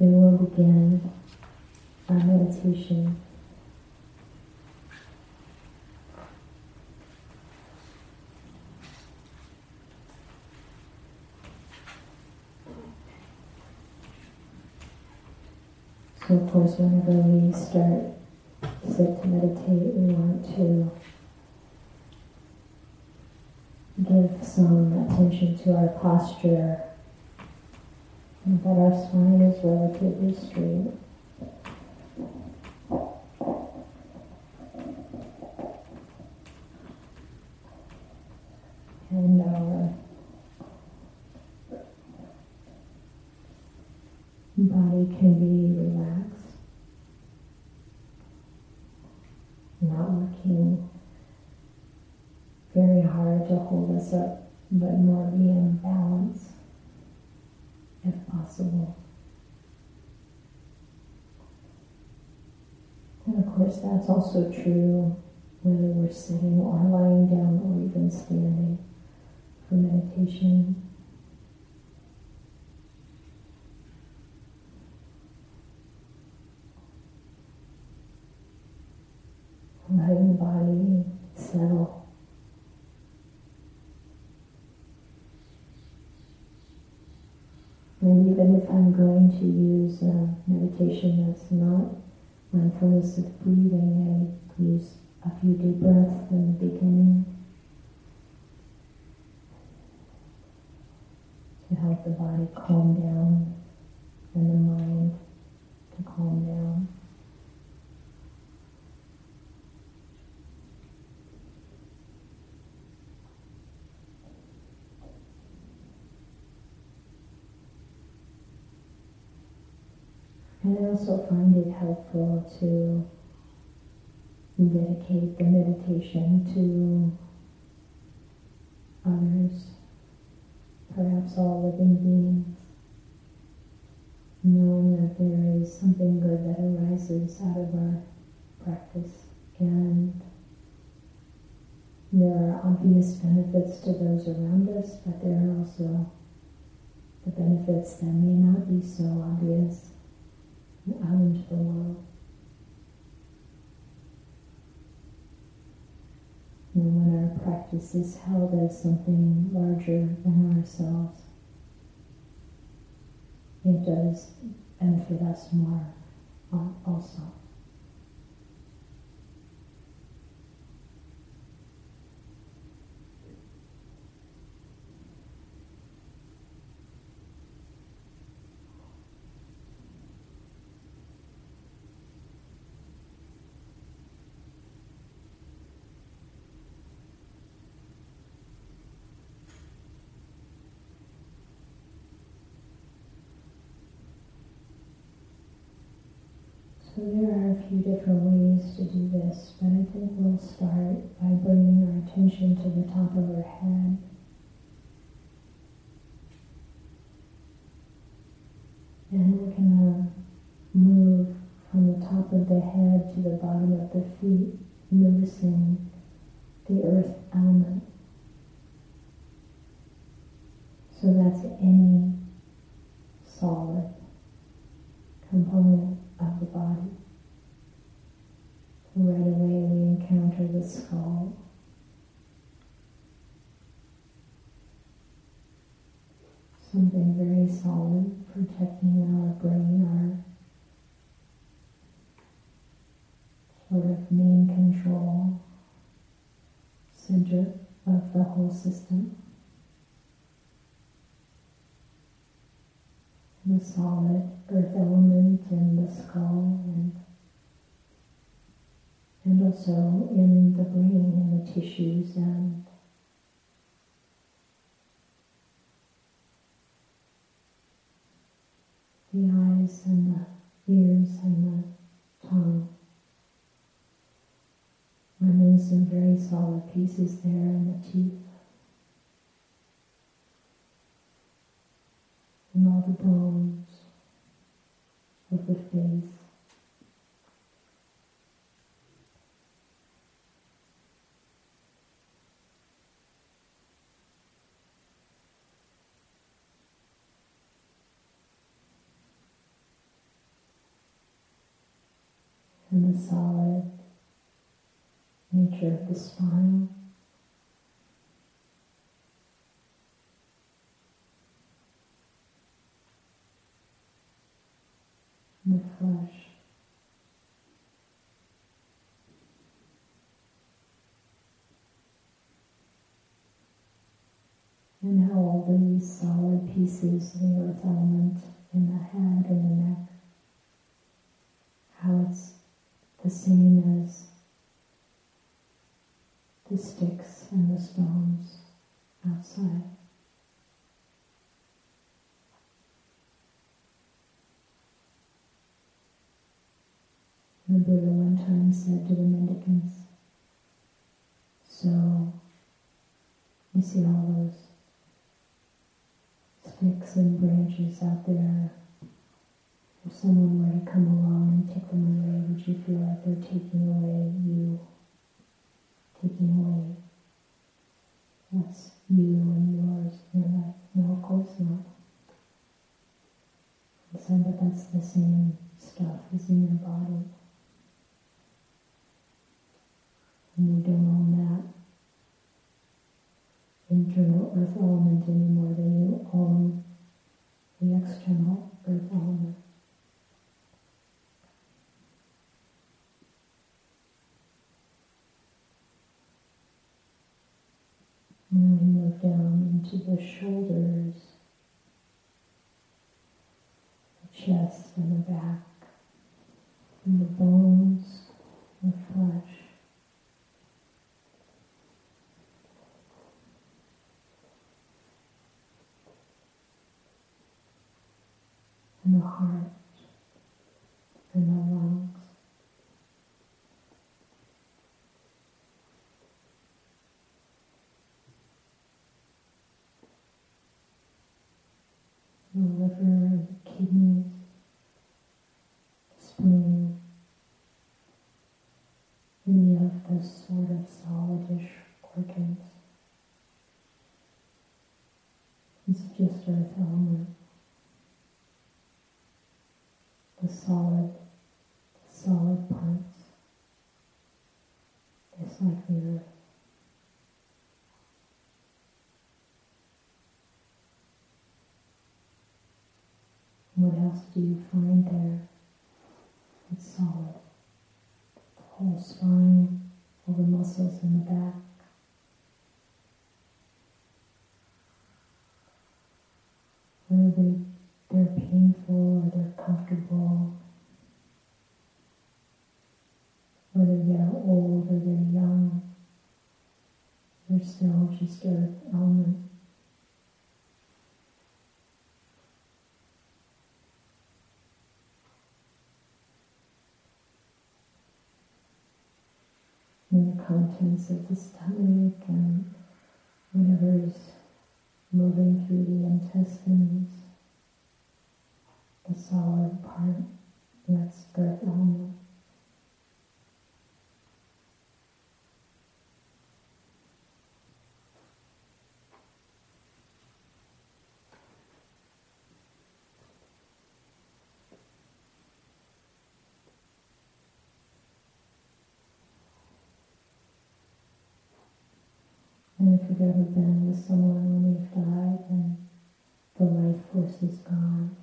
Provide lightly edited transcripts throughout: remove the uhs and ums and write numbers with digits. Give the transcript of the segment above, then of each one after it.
We will begin our meditation. So of course, whenever we start to sit to meditate, we want to give some attention to our posture, and that our spine is relatively straight. And our body can be relaxed, not working very hard to hold us up, but more be in balance if possible. And of course, that's also true whether we're sitting or lying down or even standing for meditation. Letting the body settle. And even if I'm going to use a meditation that's not mindfulness of breathing, I use a few deep breaths in the beginning to help the body calm down and the mind to calm down. And I also find it helpful to dedicate the meditation to others, perhaps all living beings, knowing that there is something good that arises out of our practice, and there are obvious benefits to those around us, but there are also the benefits that may not be so obvious out into the world. And when our practice is held as something larger than ourselves, it does benefit us more also. So there are a few different ways to do this, but I think we'll start by bringing our attention to the top of our head. And we're going to move from the top of the head to the bottom of the feet, noticing the earth element. So that's any solid component of the body. Right away we encounter the skull. Something very solid protecting our brain, our sort of main control center of the whole system. The solid earth element in the skull, and also in the brain, in the tissues, and the eyes and the ears and the tongue. And there's some very solid pieces there in the teeth. And all the bones of the face. in the solid nature of the spine. The flesh. And how all these solid pieces of the earth element in the head and the neck, how it's the same as the sticks and the stones outside. The Buddha one time said to the mendicants, so you see all those sticks and branches out there. If someone were to come along and take them away, would you feel like they're taking away you? Taking away what's you and yours in your life? No, of course not. And so, but that's the same stuff is in your body. And you don't own that internal earth element any more than you own the external earth element. Now we move down into the shoulders, the chest and the back, and the bones, the flesh. And the heart and the lungs. The liver, the kidneys, the spleen, any of those sort of solidish organs. It's just earth element. The solid parts, just like the earth. What else do you find there? It's solid. The whole spine, all the muscles in the back. Where they're painful or they're comfortable, whether they're old or they're young, they're still just earth element. And the contents of the stomach and whatever is moving through the intestines, the solid part, that's earth element. And if you've ever been with someone when they've died and the life force is gone,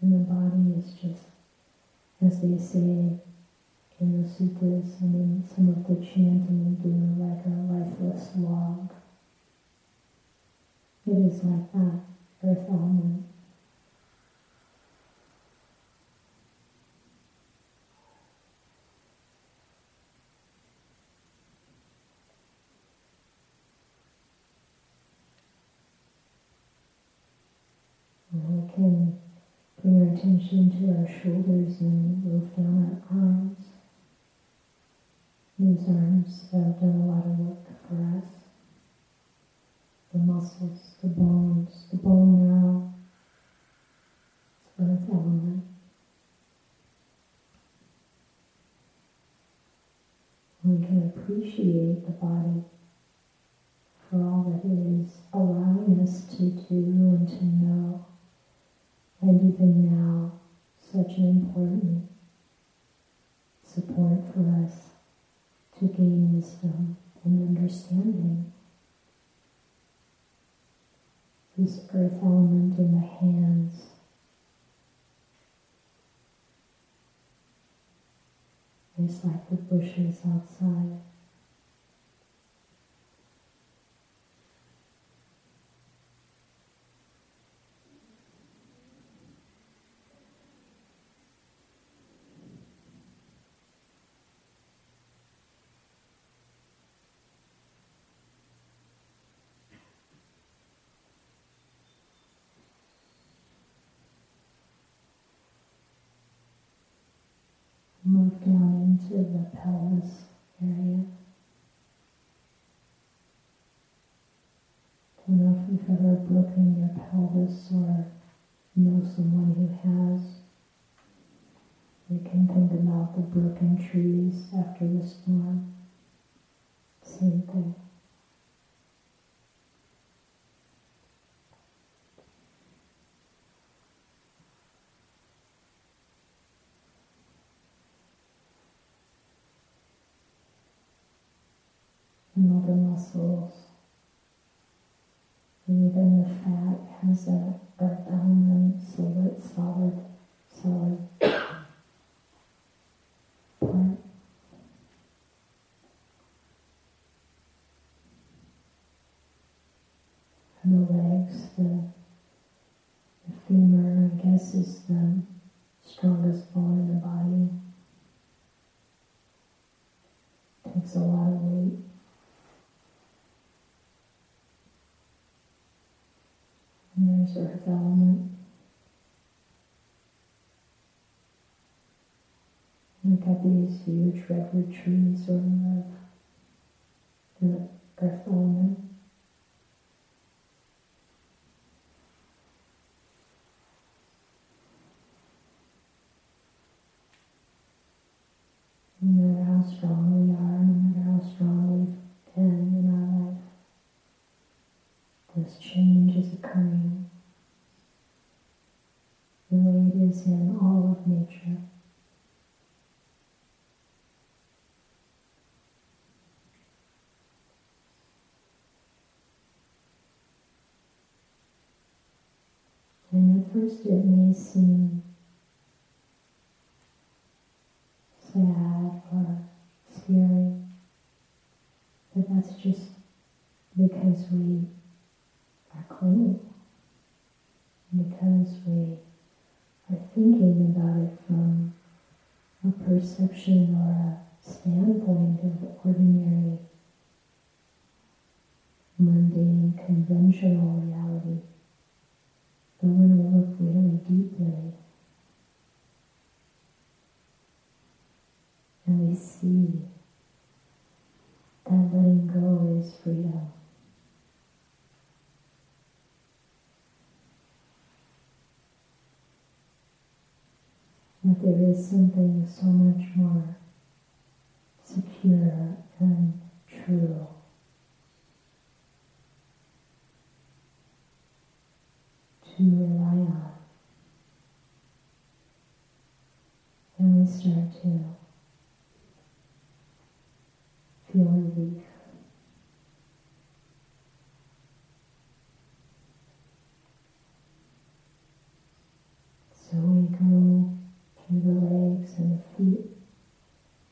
and the body is just, as they say in the suttas and in some of the chanting, they do like a lifeless log. It is like that, earth element. We can bring our attention to our shoulders and move down our arms. These arms have done a lot of work for us. The muscles, the bones, the bone marrow, it's earth element. We can appreciate the body for all that it is allowing us to do and to know. And even now, such an important support for us to gain wisdom and understanding. This earth element in the hands is like the bushes outside. Move down into the pelvis area. Don't know if you've ever broken your pelvis or know someone who has. You can think about the broken trees after the storm. Same thing. And all the muscles, and even the fat has an earth element, so it's solid part. And the legs, the femur, I guess, is the strongest bone in the body. Takes a lot of weight. There's earth element. We've got these huge redwood trees on the earth element. No matter how strong we are, no matter how strong we've been in our life, this change is occurring. The way it is in all of nature. And at first it may seem sad or scary, but that's just because we are clinging, because we are thinking about it from a perception or a standpoint of ordinary, mundane, conventional reality. But when we look really deeply and we see that letting go is freedom. That there is something so much more secure and true to rely on. And we start to feel relief. So we go through the legs and the feet,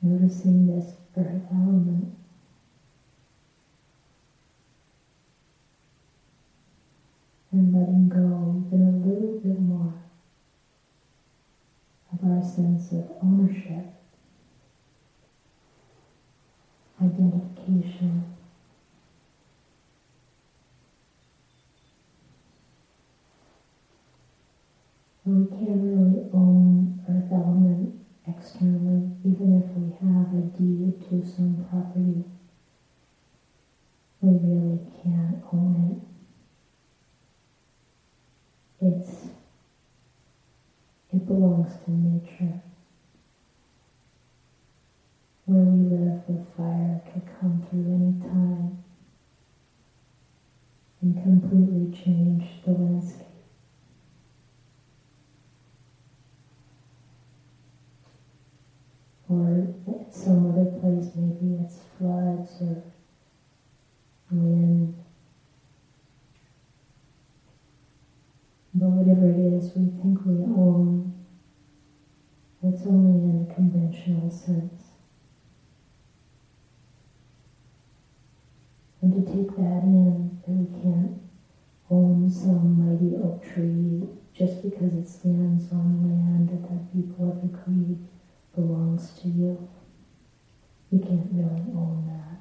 noticing this earth element. And letting go even a little bit more of our sense of ownership, identification. We can't really own earth element externally, even if we have a deed to some property. We really can't own it. It belongs to nature. Where we live, the fire can come through any time and completely change the landscape. or at some other place, maybe it's floods or wind. But whatever it is, we think we own. It's only in a conventional sense. And to take that in, that we can't own some mighty oak tree just because it stands on land that the people of the creed belongs to you. You can't really own that.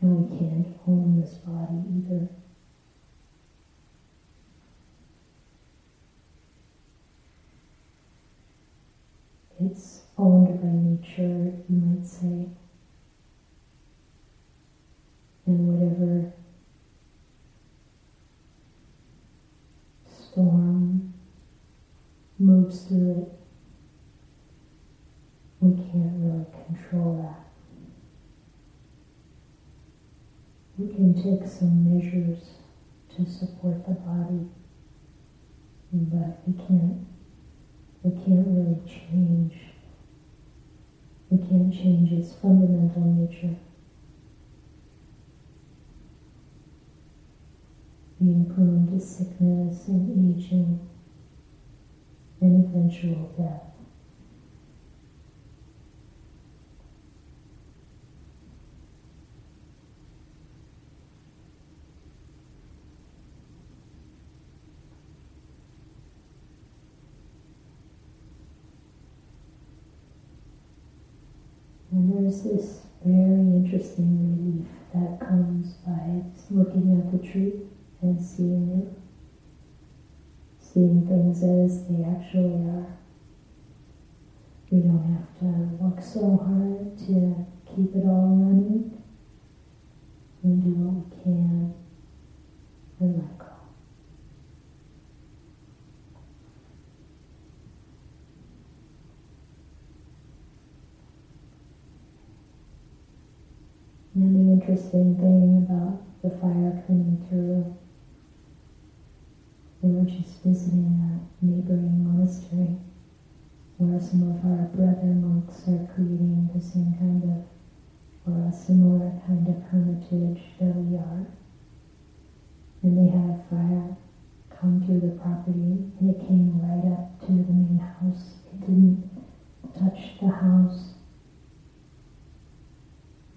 And we can't own this body either. It's owned by nature, you might say. And whatever storm moves through it, we can't really control that. We can take some measures to support the body, but we can't really change. We can't change its fundamental nature. Being prone to sickness and aging and eventual death. And there's this very interesting relief that comes by looking at the tree and seeing it, seeing things as they actually are. We don't have to work so hard to keep it all running. We do what we can and let go. And the interesting thing about the fire coming through, we were just visiting a neighboring monastery where some of our brother monks are creating the same kind of, or a similar kind of hermitage that we are. And they had a fire come through the property and it came right up to the main house. It didn't touch the house.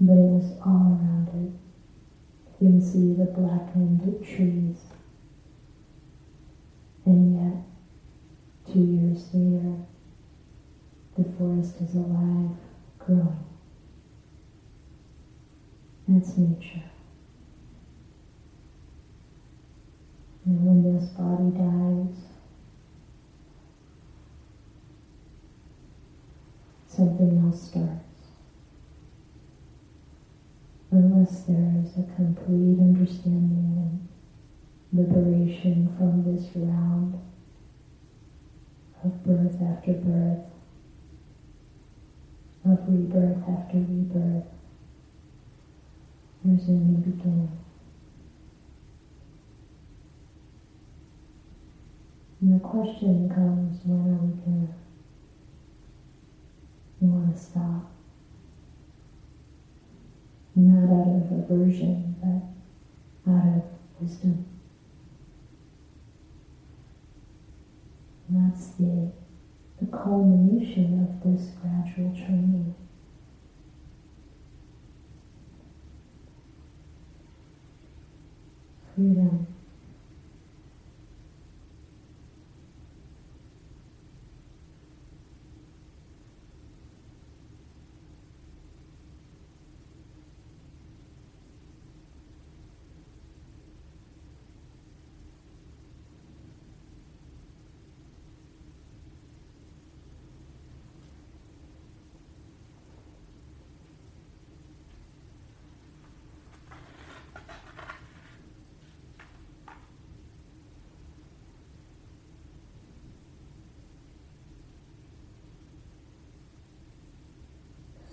But it was all around it. You can see the blackened trees. And yet, 2 years later, the forest is alive, growing. That's nature. And when this body dies, something else starts. Unless there is a complete understanding and liberation from this round of birth after birth, of rebirth after rebirth, there's a new beginning. And the question comes, when are we going to want to stop? Not out of aversion, but out of wisdom. And that's the culmination of this gradual training. Freedom.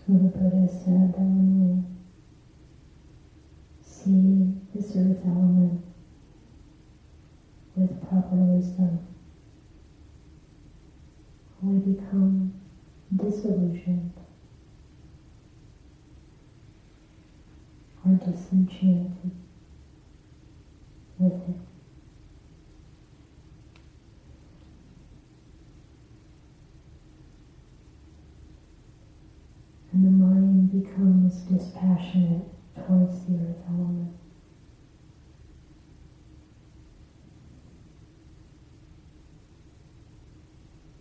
So the Buddha said that when we see this earth element with proper wisdom, solution or disenchanted with it. And the mind becomes dispassionate towards the earth element.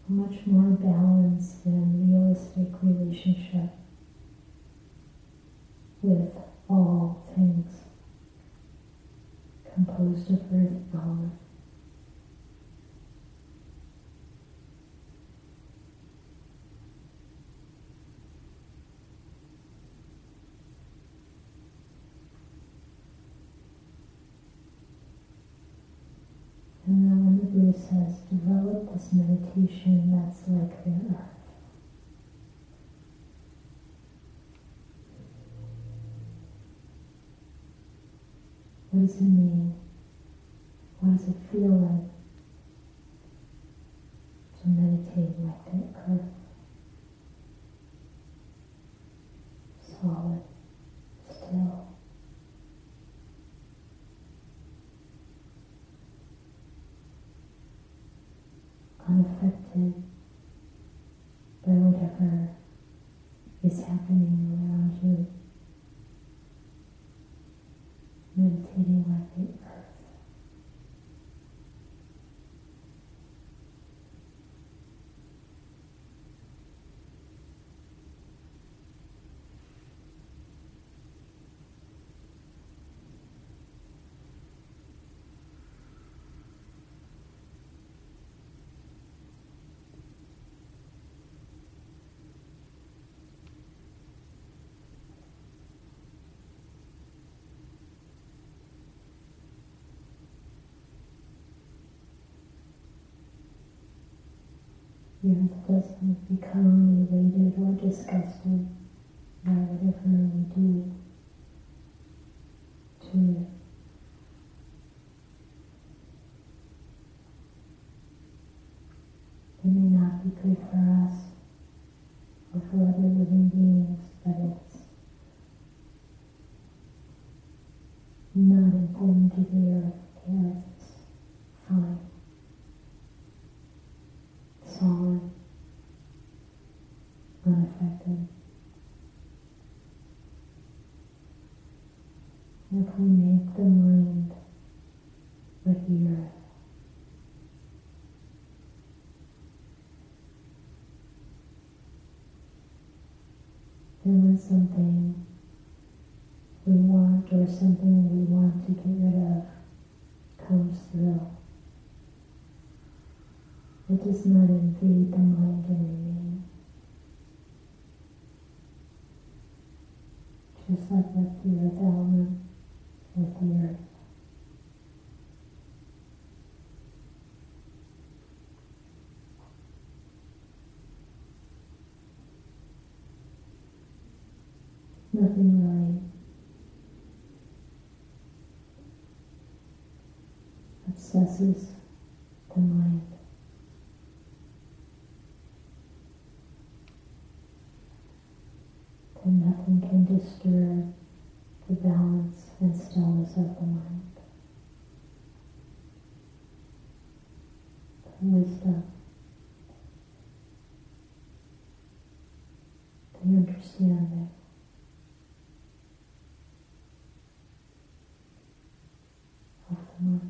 A much more balanced and realistic relationship with all things composed of earth element. And then when the Buddha says, develop this meditation that's like the earth. What does it mean? What does it feel like to meditate like the earth? Solid, still. Unaffected by whatever is happening around you, meditating like the earth. The earth doesn't become elated or disgusted by whatever we do to it. It may not be good for us or for other living beings, but it's not important to the earth. The earth is fine. Solid, unaffected. If we make the mind like the earth, then when something we want or something we want to get rid of comes through, it does not invade the mind and remain. Just like with the earth element, with the earth. Nothing really obsesses the mind. And nothing can disturb the balance and stillness of the mind. The wisdom, the understanding, of the mind.